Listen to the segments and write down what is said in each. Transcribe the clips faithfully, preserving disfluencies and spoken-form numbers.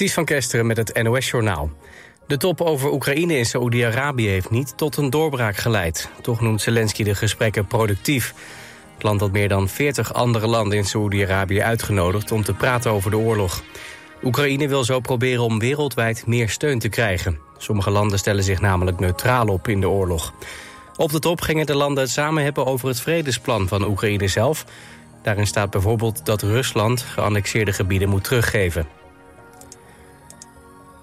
Ties van Kesteren met het N O S-journaal. De top over Oekraïne in Saoedi-Arabië heeft niet tot een doorbraak geleid. Toch noemt Zelensky de gesprekken productief. Het land had meer dan veertig andere landen in Saoedi-Arabië uitgenodigd om te praten over de oorlog. Oekraïne wil zo proberen om wereldwijd meer steun te krijgen. Sommige landen stellen zich namelijk neutraal op in de oorlog. Op de top gingen de landen het samen hebben over het vredesplan van Oekraïne zelf. Daarin staat bijvoorbeeld dat Rusland geannexeerde gebieden moet teruggeven.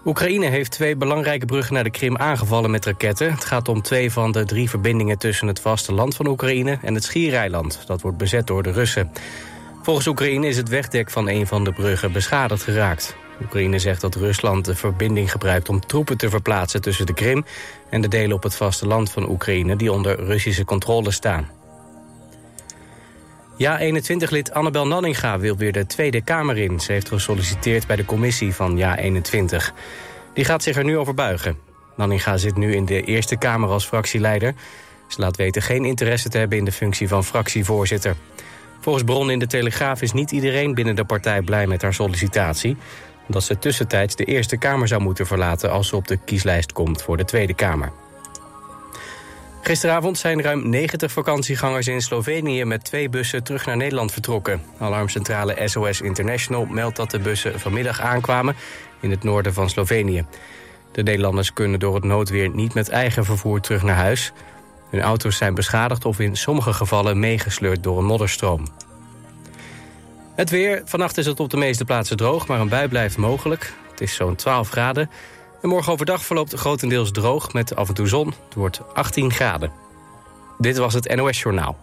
Oekraïne heeft twee belangrijke bruggen naar de Krim aangevallen met raketten. Het gaat om twee van de drie verbindingen tussen het vasteland van Oekraïne en het Schiereiland. Dat wordt bezet door de Russen. Volgens Oekraïne is het wegdek van een van de bruggen beschadigd geraakt. Oekraïne zegt dat Rusland de verbinding gebruikt om troepen te verplaatsen tussen de Krim en de delen op het vasteland van Oekraïne die onder Russische controle staan. Ja eenentwintig-lid Annabel Nanninga wil weer de Tweede Kamer in. Ze heeft gesolliciteerd bij de commissie van Ja eenentwintig. Die gaat zich er nu over buigen. Nanninga zit nu in de Eerste Kamer als fractieleider. Ze laat weten geen interesse te hebben in de functie van fractievoorzitter. Volgens bronnen in de Telegraaf is niet iedereen binnen de partij blij met haar sollicitatie, omdat ze tussentijds de Eerste Kamer zou moeten verlaten als ze op de kieslijst komt voor de Tweede Kamer. Gisteravond zijn ruim negentig vakantiegangers in Slovenië met twee bussen terug naar Nederland vertrokken. Alarmcentrale S O S International meldt dat de bussen vanmiddag aankwamen in het noorden van Slovenië. De Nederlanders kunnen door het noodweer niet met eigen vervoer terug naar huis. Hun auto's zijn beschadigd of in sommige gevallen meegesleurd door een modderstroom. Het weer. Vannacht is het op de meeste plaatsen droog, maar een bui blijft mogelijk. Het is zo'n twaalf graden. En morgen overdag verloopt grotendeels droog met af en toe zon. Het wordt achttien graden. Dit was het N O S Journaal.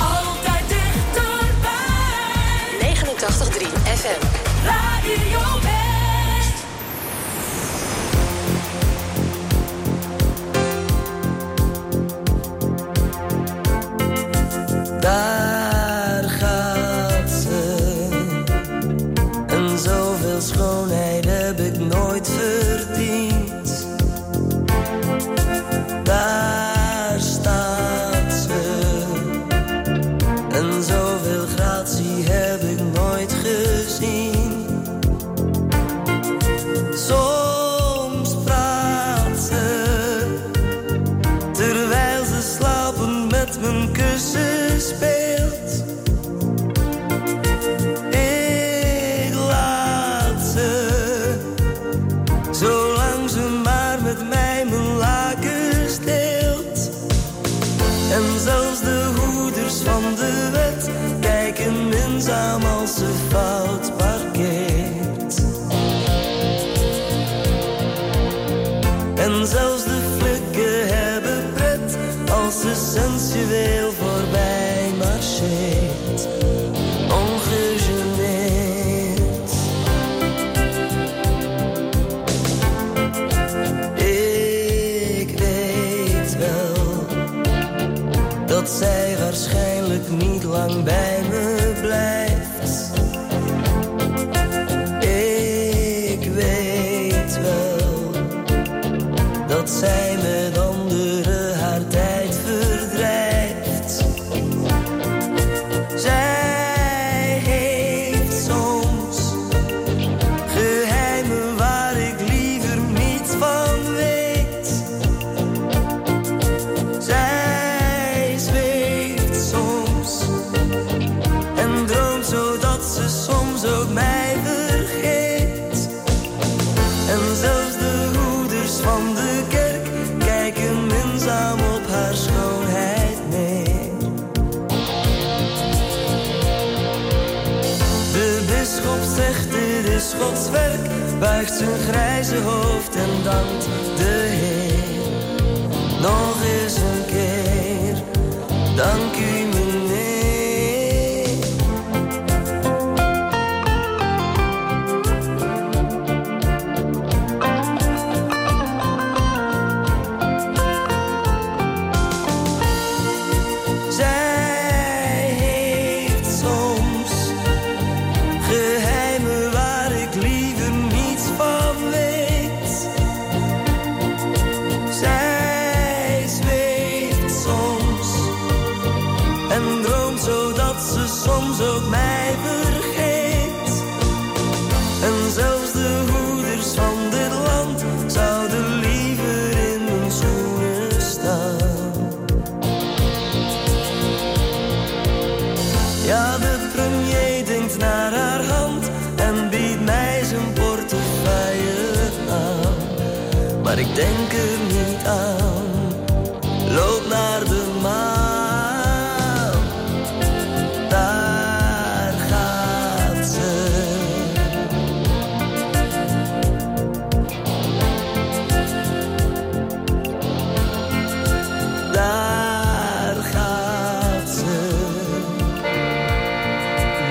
Altijd dichterbij. negenentachtig komma drie F M. Radio West. Daar gaat ze. En zoveel schoonheid heb ik nooit verdiend. Daar staat ze. En zoveel gratie heb ik nooit gezien. Soms praat ze, terwijl ze slapen met mijn kussen speelt. Ik laat ze, zolang ze maar met mij mijn lakens deelt. En zelfs de hoeders van de wet kijken minzaam als ze fout parkeert. En zelfs de flikken hebben pret als ze sensueel voorbij. Ongegeneerd. Ik weet wel dat zij waarschijnlijk niet lang bij me blijft. Ik weet wel dat zij met anderen haar tijd verdrijft. Zij heeft soms geheimen waar ik liever niets van weet. Zij zweeft soms en droomt zodat ze soms ook mij vergeet. En zelfs de hoeders van de kerk kijken minzaam op haar schoonheid. Zegt dit is Gods werk, buigt zijn grijze hoofd en dankt de Heer. Nog eens een keer, dank u meneer. denk er niet aan, loop naar de maan, daar gaat ze. Daar gaat ze.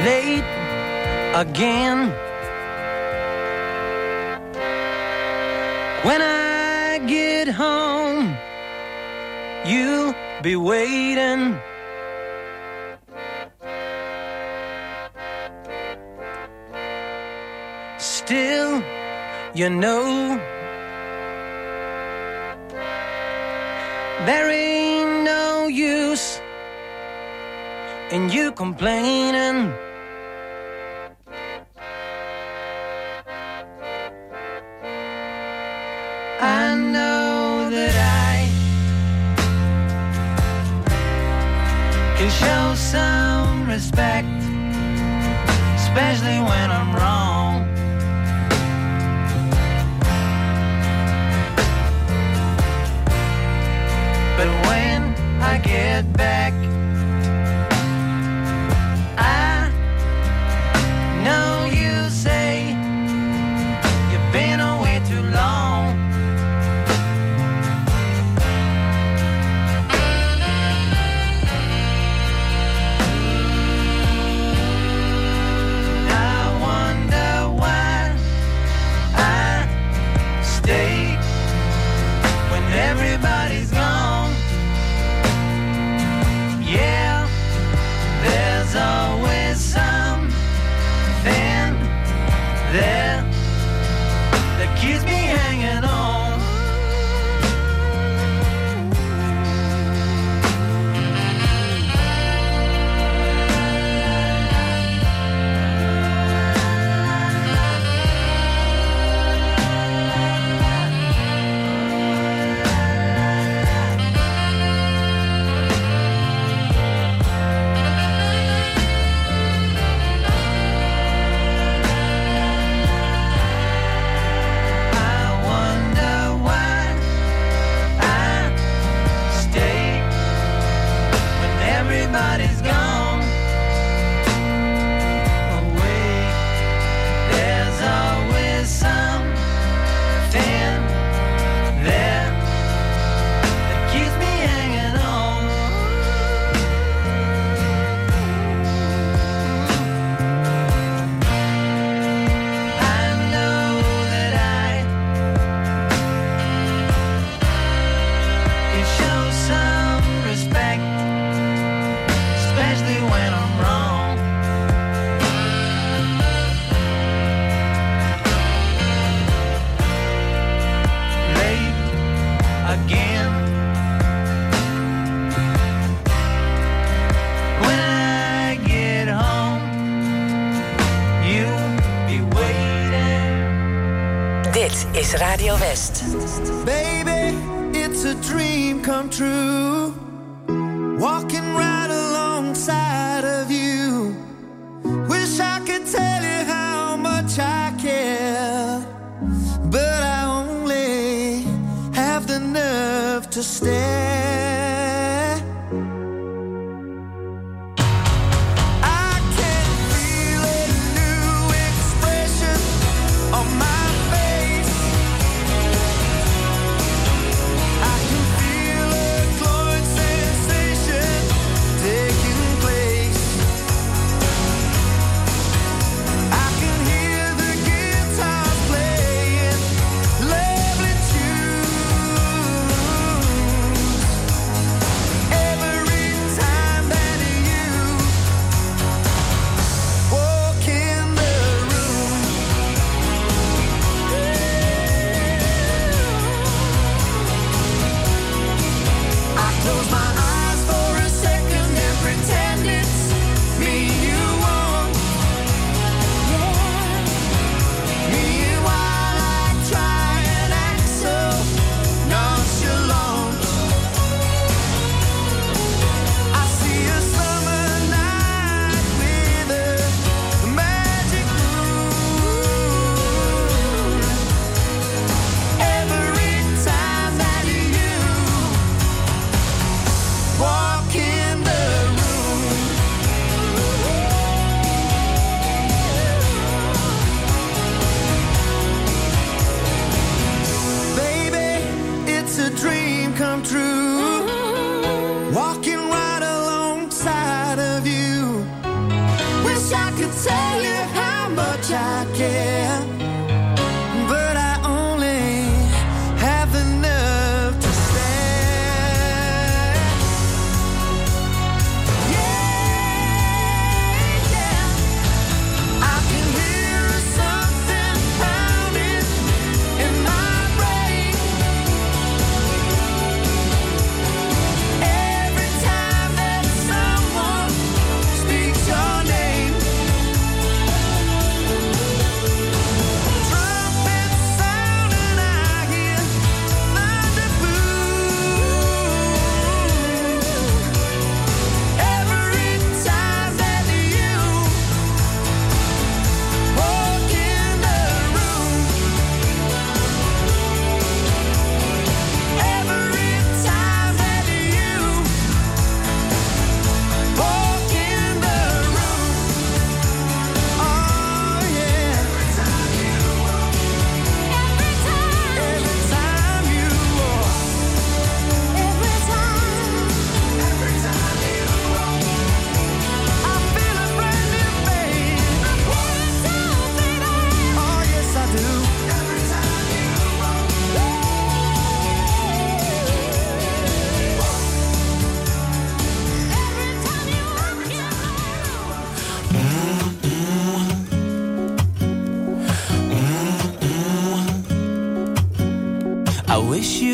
Late again. When I get home, you'll be waiting. Still, you know, there ain't no use in you complaining. I know that I can show some respect, especially when I'm wrong. But when I get back, I know you say you've been away too long. Everybody's gone. Yeah, there's always something there that keeps me hanging on. Radio West. Baby, it's a dream come true. Walking right alongside of you. Wish I could tell you how much I care, but I only have the nerve to stare.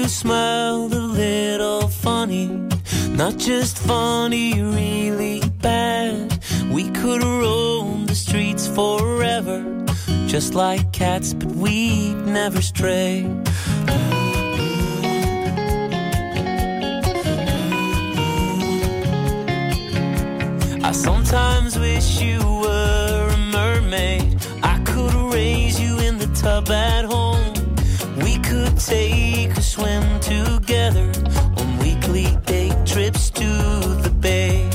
Smiled a little funny, not just funny, really bad. We could roam the streets forever, just like cats, but we'd never stray. I sometimes wish you were a mermaid. I could raise you in the tub at home. We could take a swim together on weekly day trips to the bay.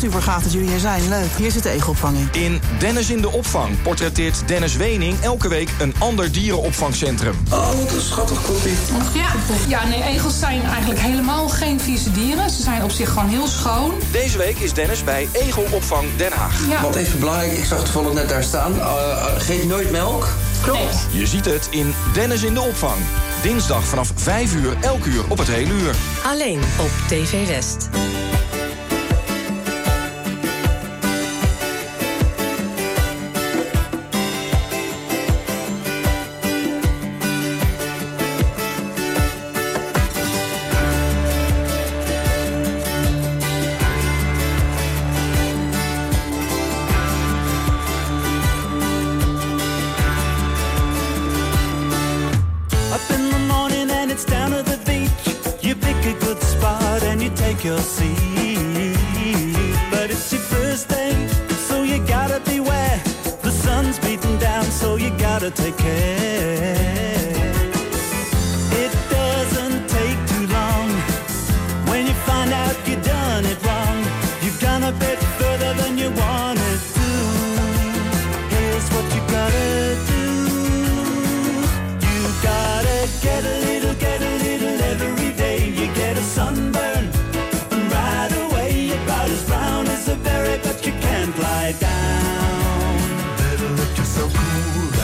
Super gaaf dat jullie hier zijn. Leuk. Hier zit de Egelopvang in. In Dennis in de Opvang portretteert Dennis Wening elke week een ander dierenopvangcentrum. Oh, wat een schattig koppie. Ja. ja, nee, egels zijn eigenlijk helemaal geen vieze dieren. Ze zijn op zich gewoon heel schoon. Deze week is Dennis bij Egelopvang Den Haag. Ja. Wat even belangrijk, ik zag toevallig net daar staan. Uh, geef nooit melk. Klopt. Nee. Je ziet het in Dennis in de opvang. Dinsdag vanaf vijf uur, elk uur op het hele uur. Alleen op T V West. Better let yourself cool down.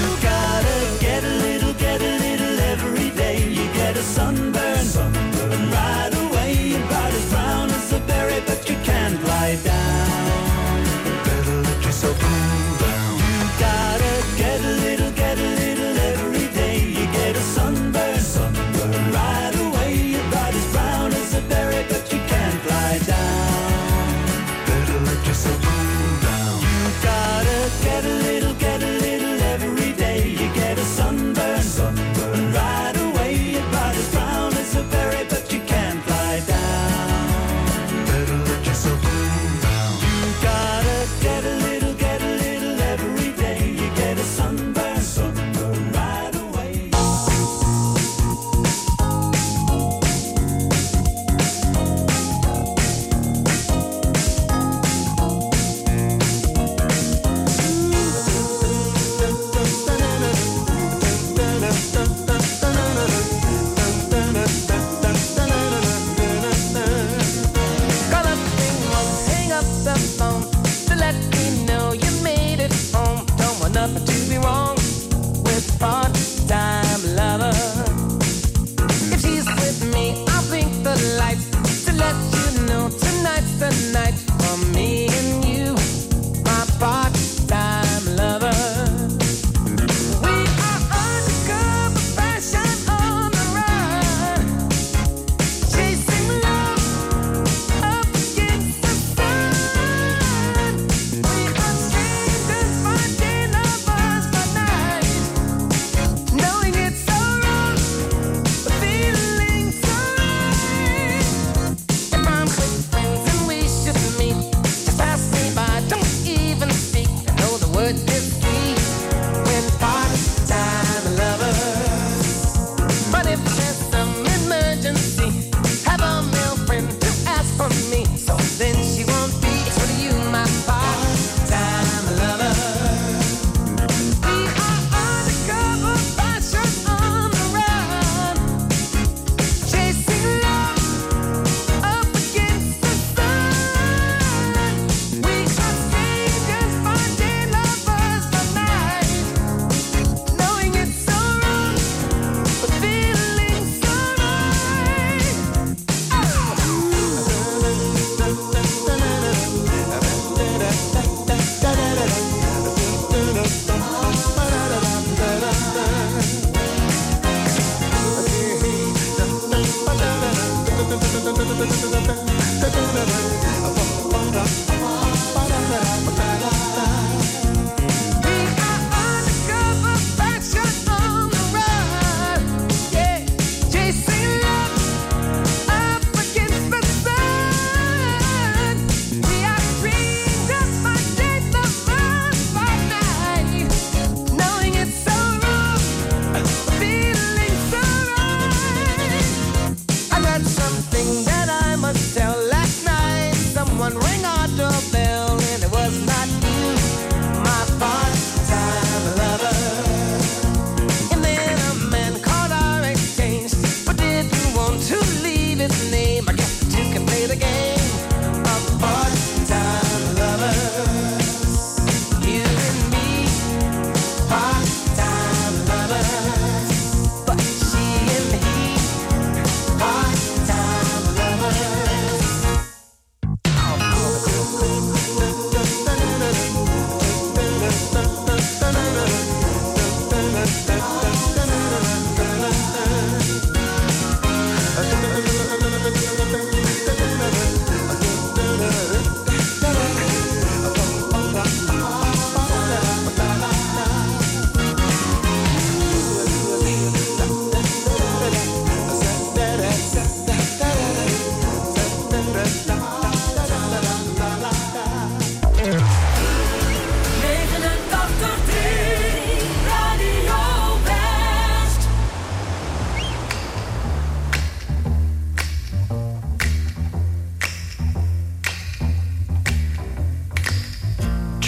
You gotta get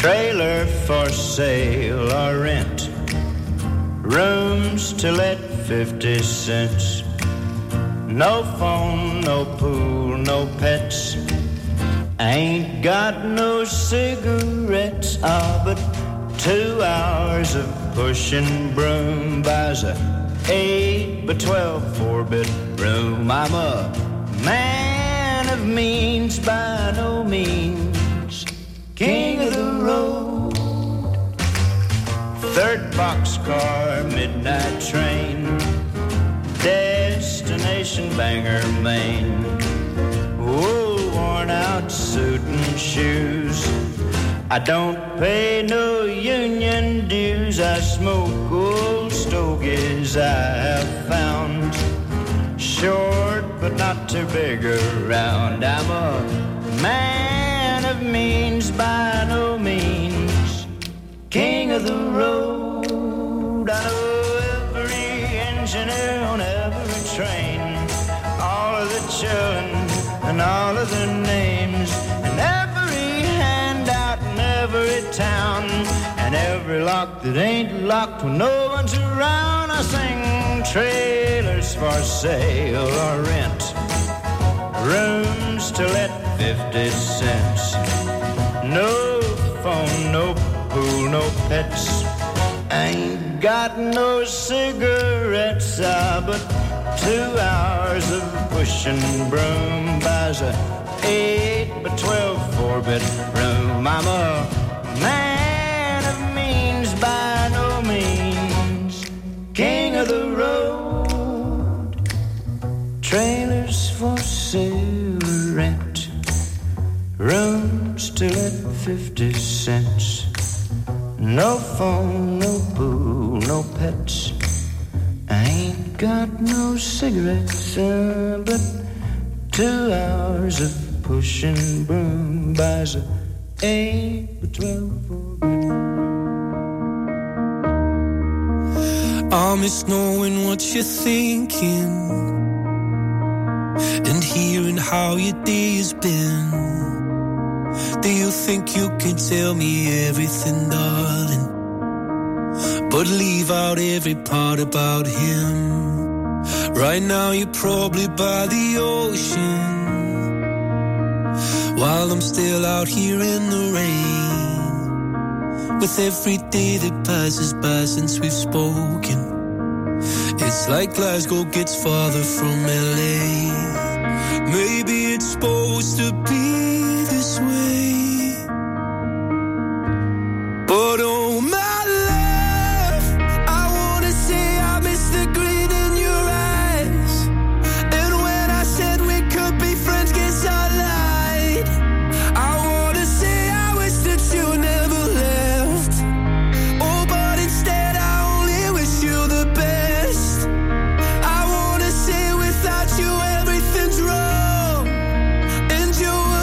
Trailer for sale or rent. Rooms to let fifty cents. No phone, no pool, no pets. Ain't got no cigarettes. Ah, but two hours of pushing broom buys a eight by twelve four-bit room. I'm a man of means by no means, king of the road. Third boxcar, midnight train, destination Bangor, Maine. Oh, worn out suit and shoes, I don't pay no union dues. I smoke old stogies I have found, short but not too big around. I'm a man of means by no means, king of the road. I know every engineer on every train, all of the children and all of their names, and every handout and every town, and every lock that ain't locked when no one's around. I sing trailers for sale or rent, rooms to let fifty cents. No phone, no pool, no pets. Ain't got no cigarettes, ah, but two hours of pushing broom buys a eight by twelve four-bit room. I'm a man of means by no means, king of the road. Trailers for sale or rent, rooms to let fifty cents. No phone, no pool, no pets. I ain't got no cigarettes, uh, but two hours of pushing broom buys a eight or twelve or I miss knowing what you're thinking and hearing how your day has been. Do you think you can tell me everything, darling? But leave out every part about him. Right now you're probably by the ocean, while I'm still out here in the rain. With every day that passes by since we've spoken, it's like Glasgow gets farther from L A. Maybe it's supposed to be this way, but oh my love, I wanna say I miss the green in your eyes. And when I said we could be friends, guess I lied. I wanna say I wish that you never left. Oh, but instead I only wish you the best. I wanna say without you everything's wrong, and you were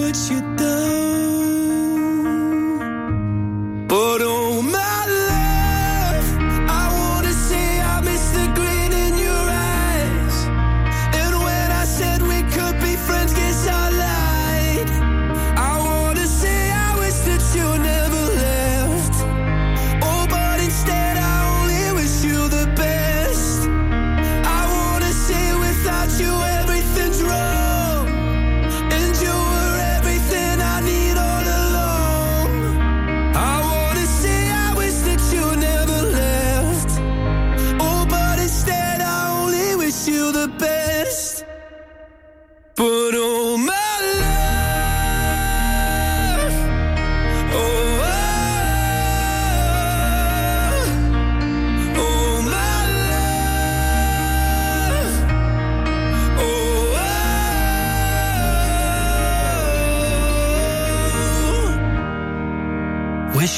you down, but oh my. I wanna see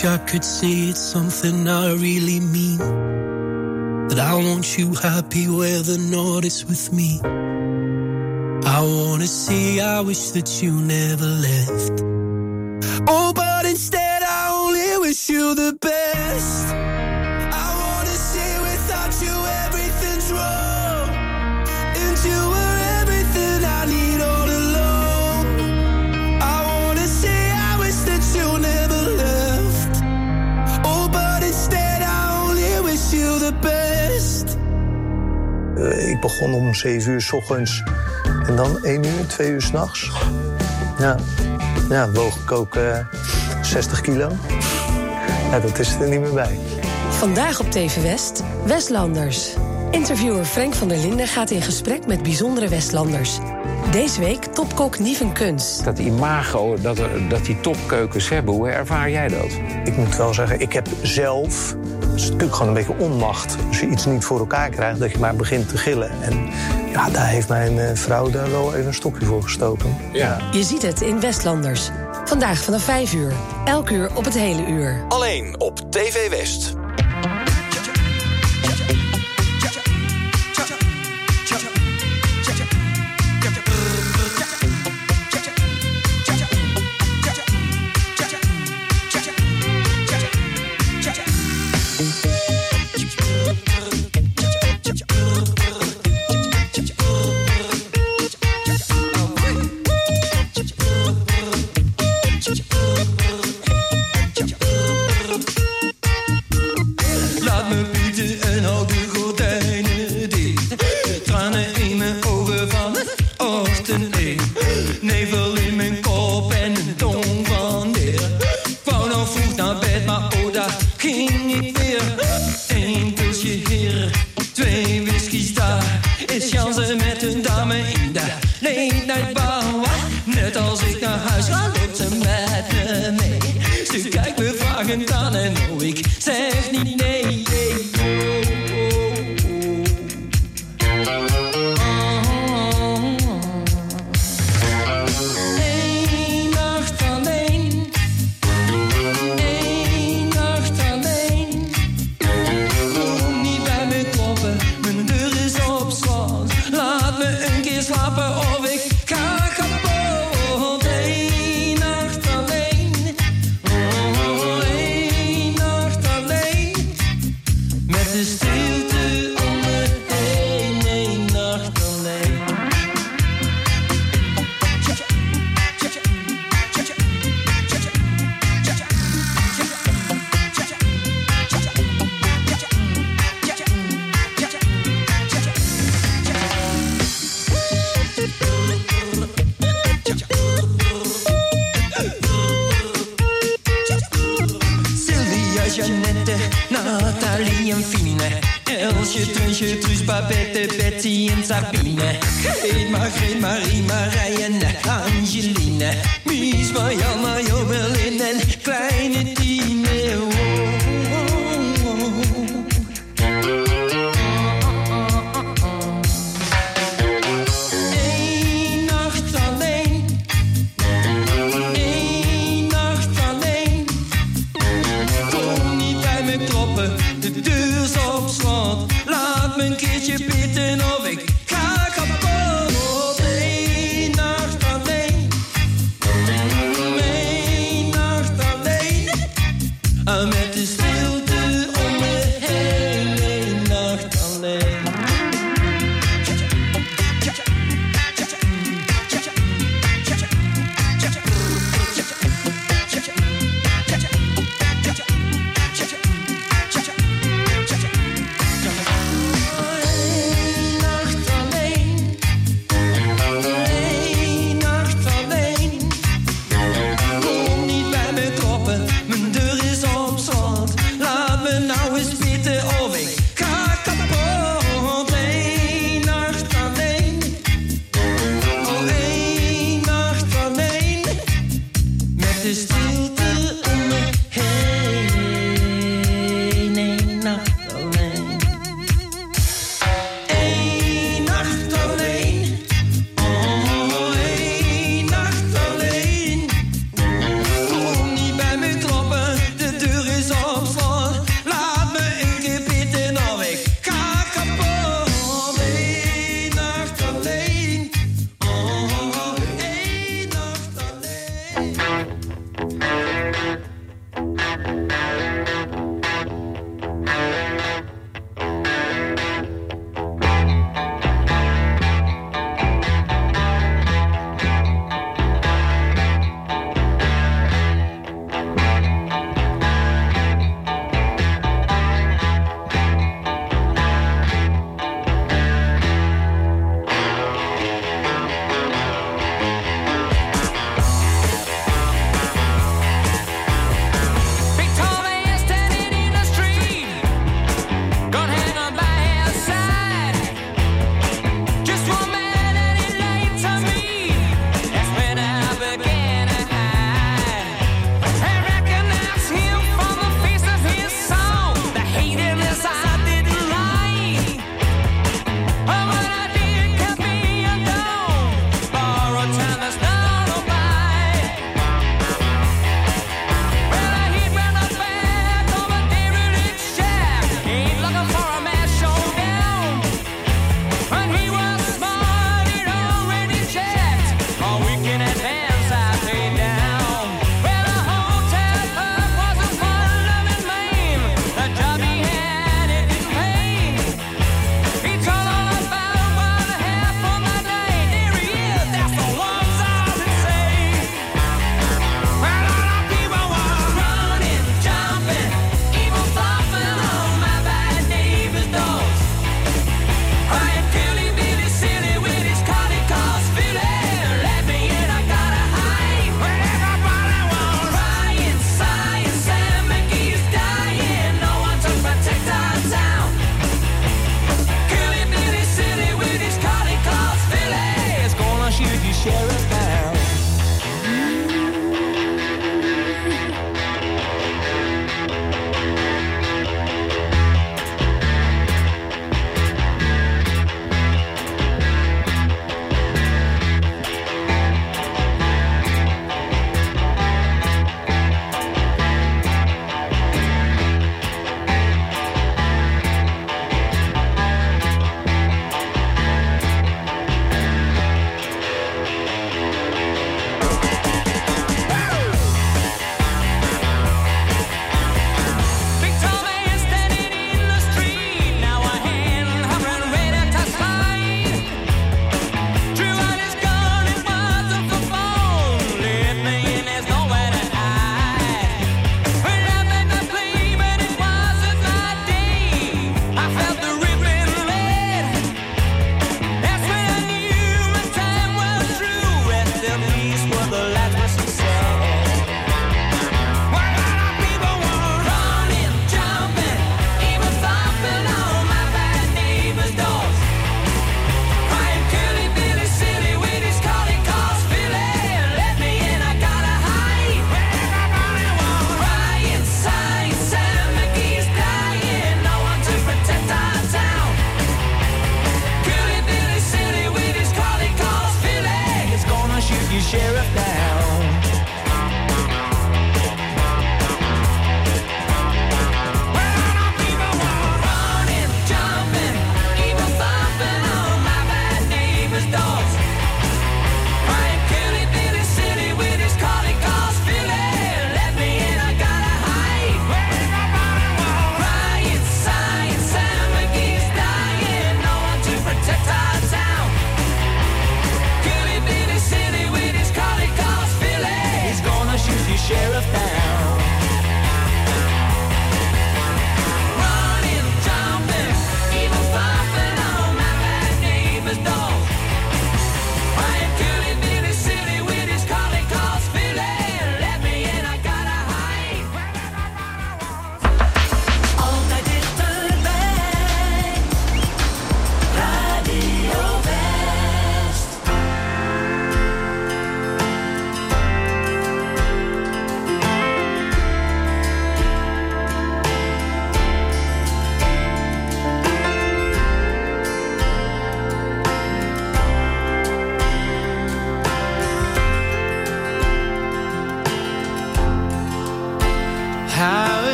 wish I could say it's something I really mean, that I want you happy where the north is with me. I wanna say I wish that you never left, oh, but instead I only wish you the best. I wanna say without you everything's wrong, and you were everything I need all along. I wanna say I wish that you never left, oh, but instead I only wish you the best. uh, Ik begon om zeven uur 's ochtends en dan één uur, twee uur 's nachts. Ja, ja, woog ik ook uh, zestig kilo. Ja, dat is er niet meer bij. Vandaag op T V West, Westlanders. Interviewer Frank van der Linden gaat in gesprek met bijzondere Westlanders. Deze week topkok Niven Kunst. Dat imago, dat, er, dat die topkeukens hebben, hoe ervaar jij dat? Ik moet wel zeggen, ik heb zelf... Het is natuurlijk gewoon een beetje onmacht. Als je iets niet voor elkaar krijgt, dat je maar begint te gillen. En ja, daar heeft mijn vrouw daar wel even een stokje voor gestoken. Ja. Je ziet het in Westlanders. Vandaag vanaf vijf uur. Elk uur op het hele uur. Alleen op T V West.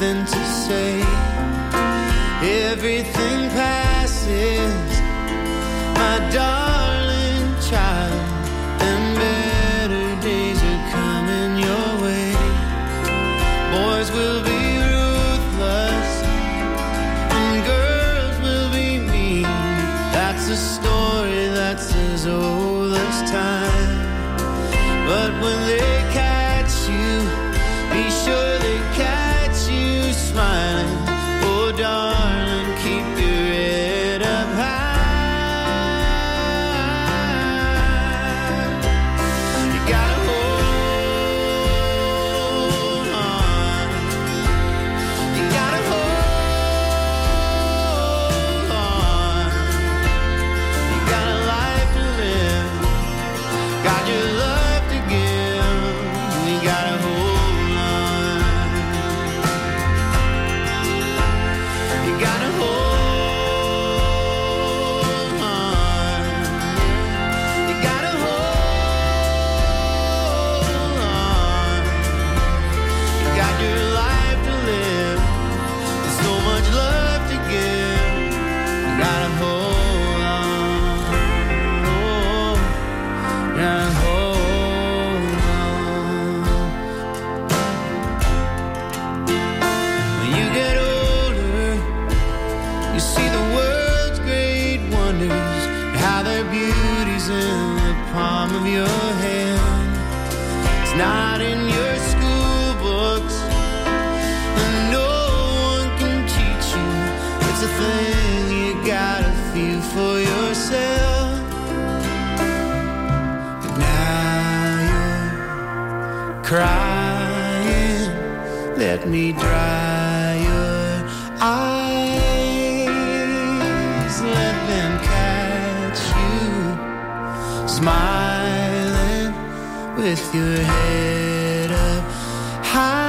nothing to say. Everything passes, my darling child, and better days are coming your way. Boys will be ruthless and girls will be mean. That's a story that's as old as time. But when they catch you, be sure they catch you smiling. Oh darling, keep your head up high. You gotta hold on. You gotta hold on. You got a life to live, got your love. Crying, let me dry your eyes, let them catch you smiling with your head up high.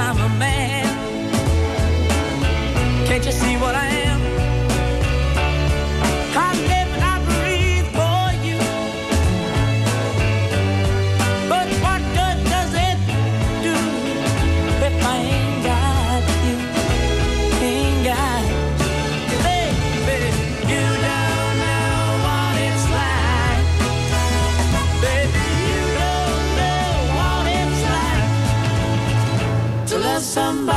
I'm a man. Can't you see what I am? I live and I breathe for you. But what good does it do if I ain't got you? Ain't got you. Baby, you don't know what it's like. Baby, you don't know what it's like to love somebody.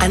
Aan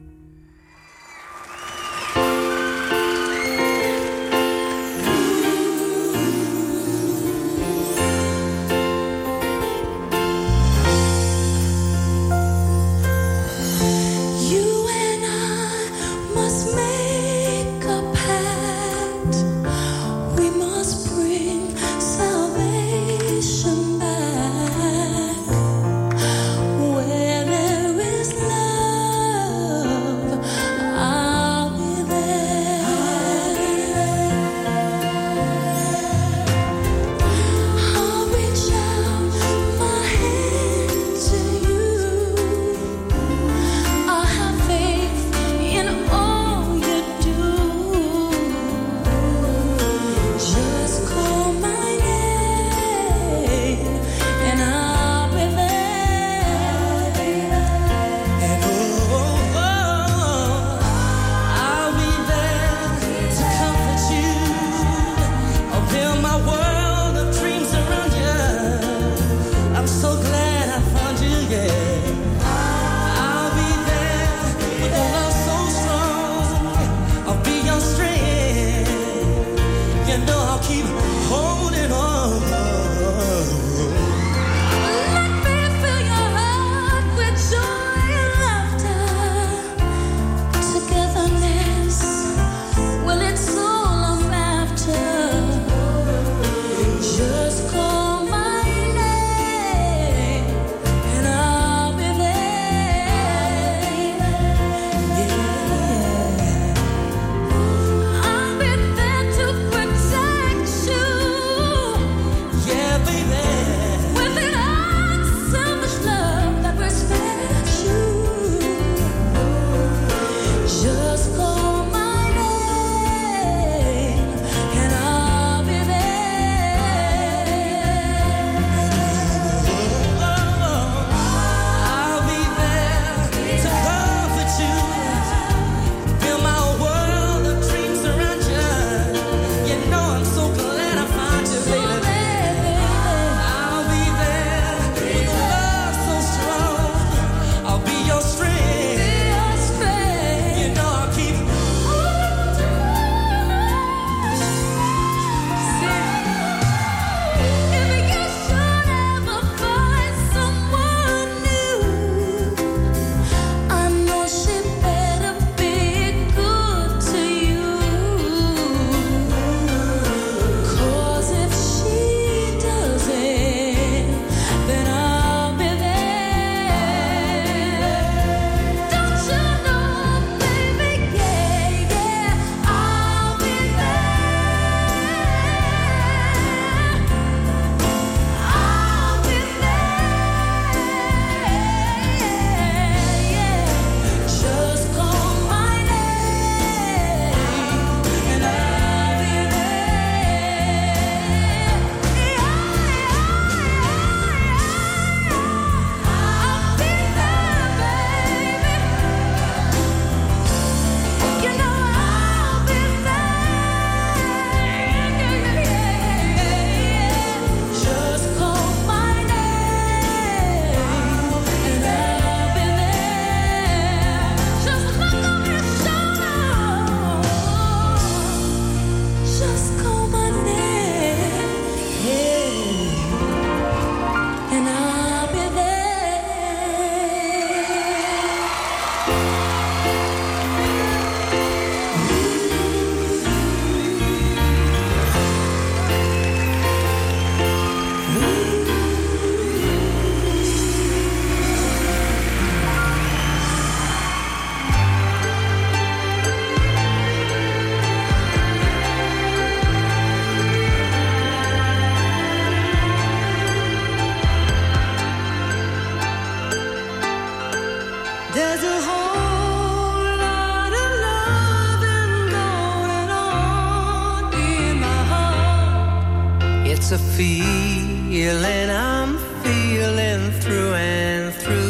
It's a feeling I'm feeling through and through.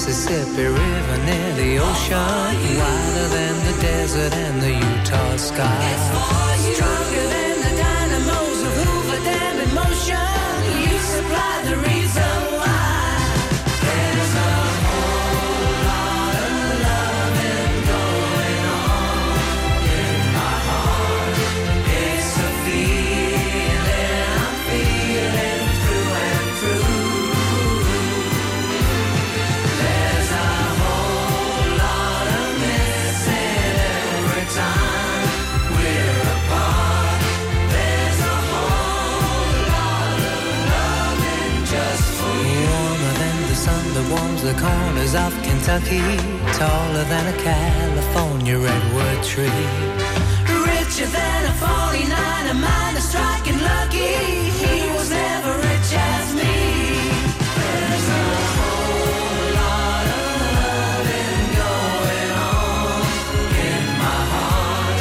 Mississippi River, near the ocean, wider than the desert and the Utah sky. It's for you. Stronger than the dynamos of Hoover Dam in motion. You supply the reason why. There's a whole lot of loving going on in my heart. It's a feeling I'm feeling through and through. That warms the corners of Kentucky, taller than a California redwood tree, richer than a forty-niner, a miner striking lucky. He was never rich as me. There's a whole lot of loving going on in my heart.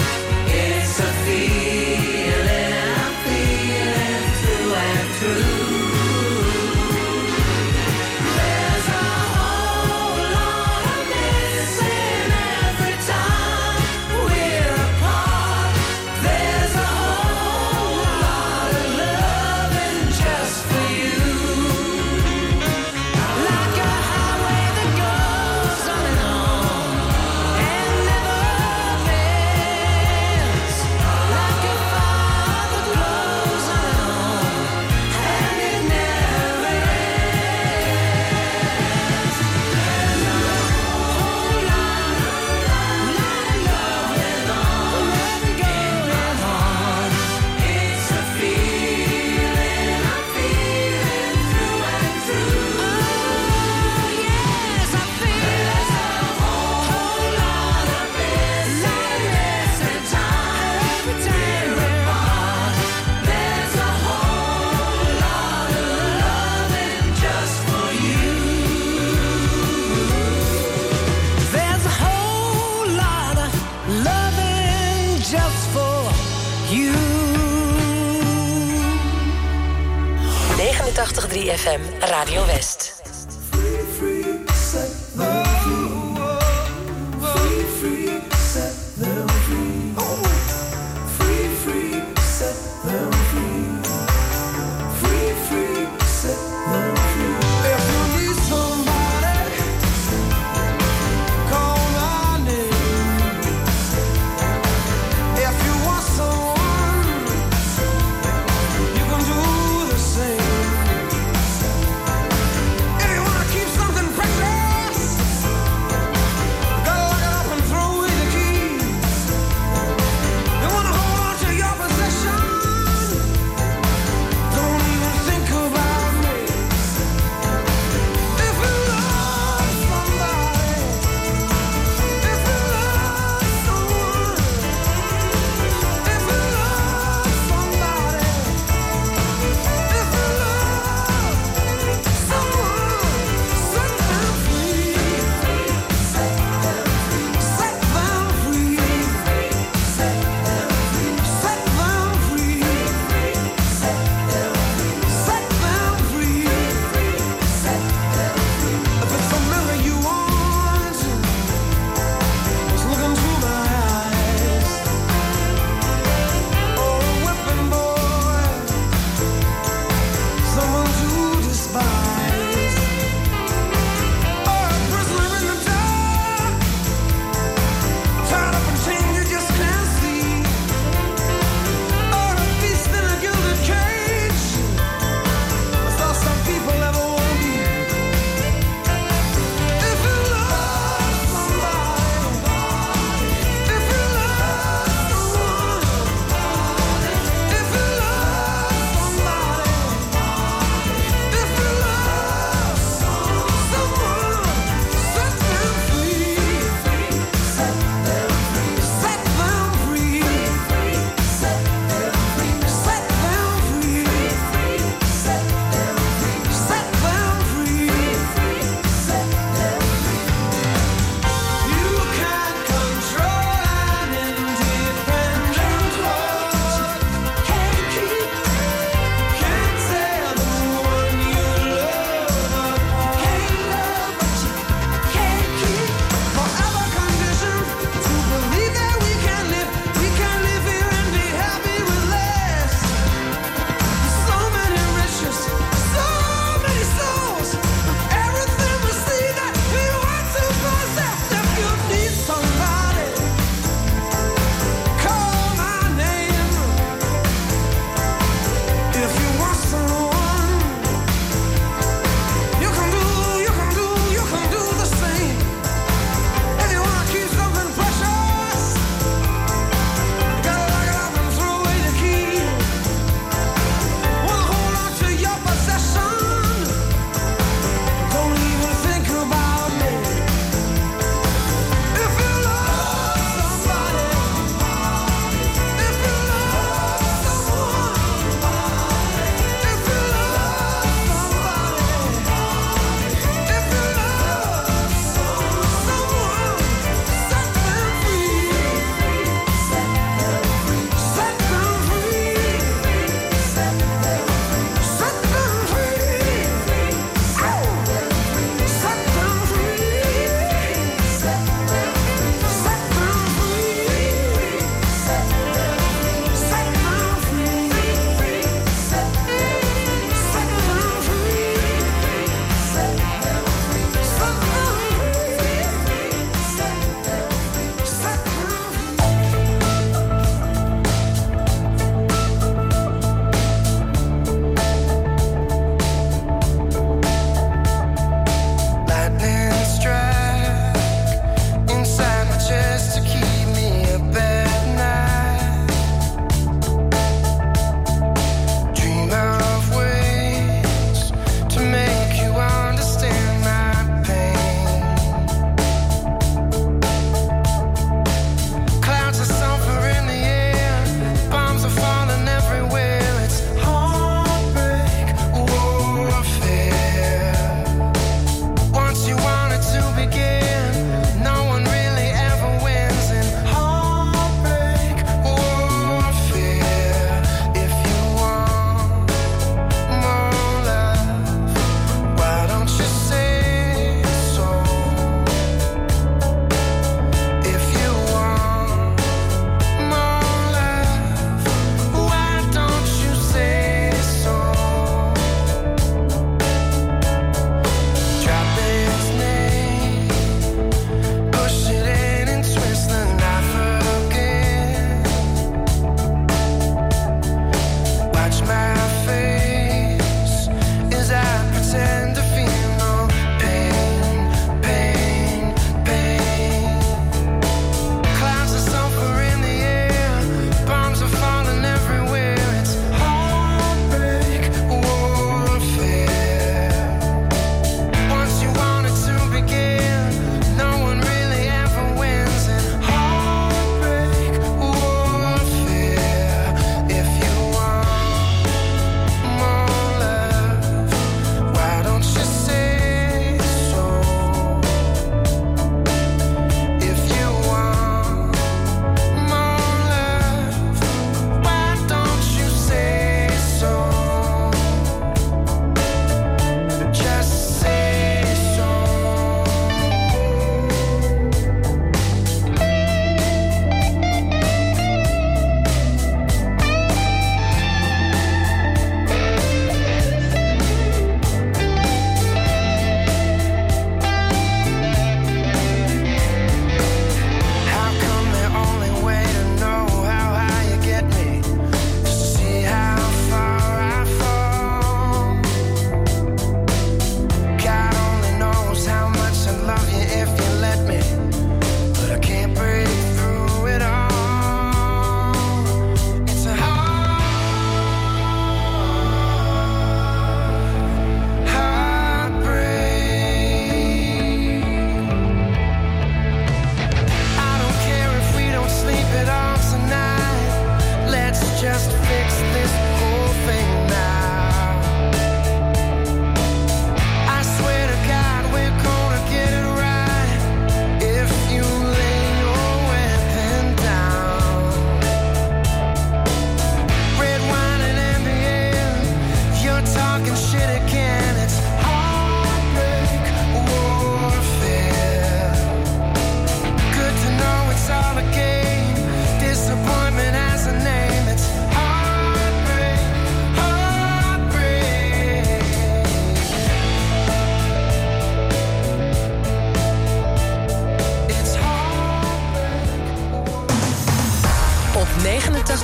It's a feeling I'm feeling through and through. tachtig drie F M, Radio West.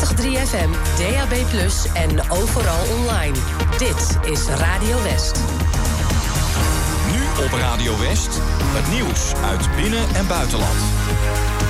tachtig drie F M, D A B plus, en overal online. Dit is Radio West. Nu op Radio West, het nieuws uit binnen- en buitenland.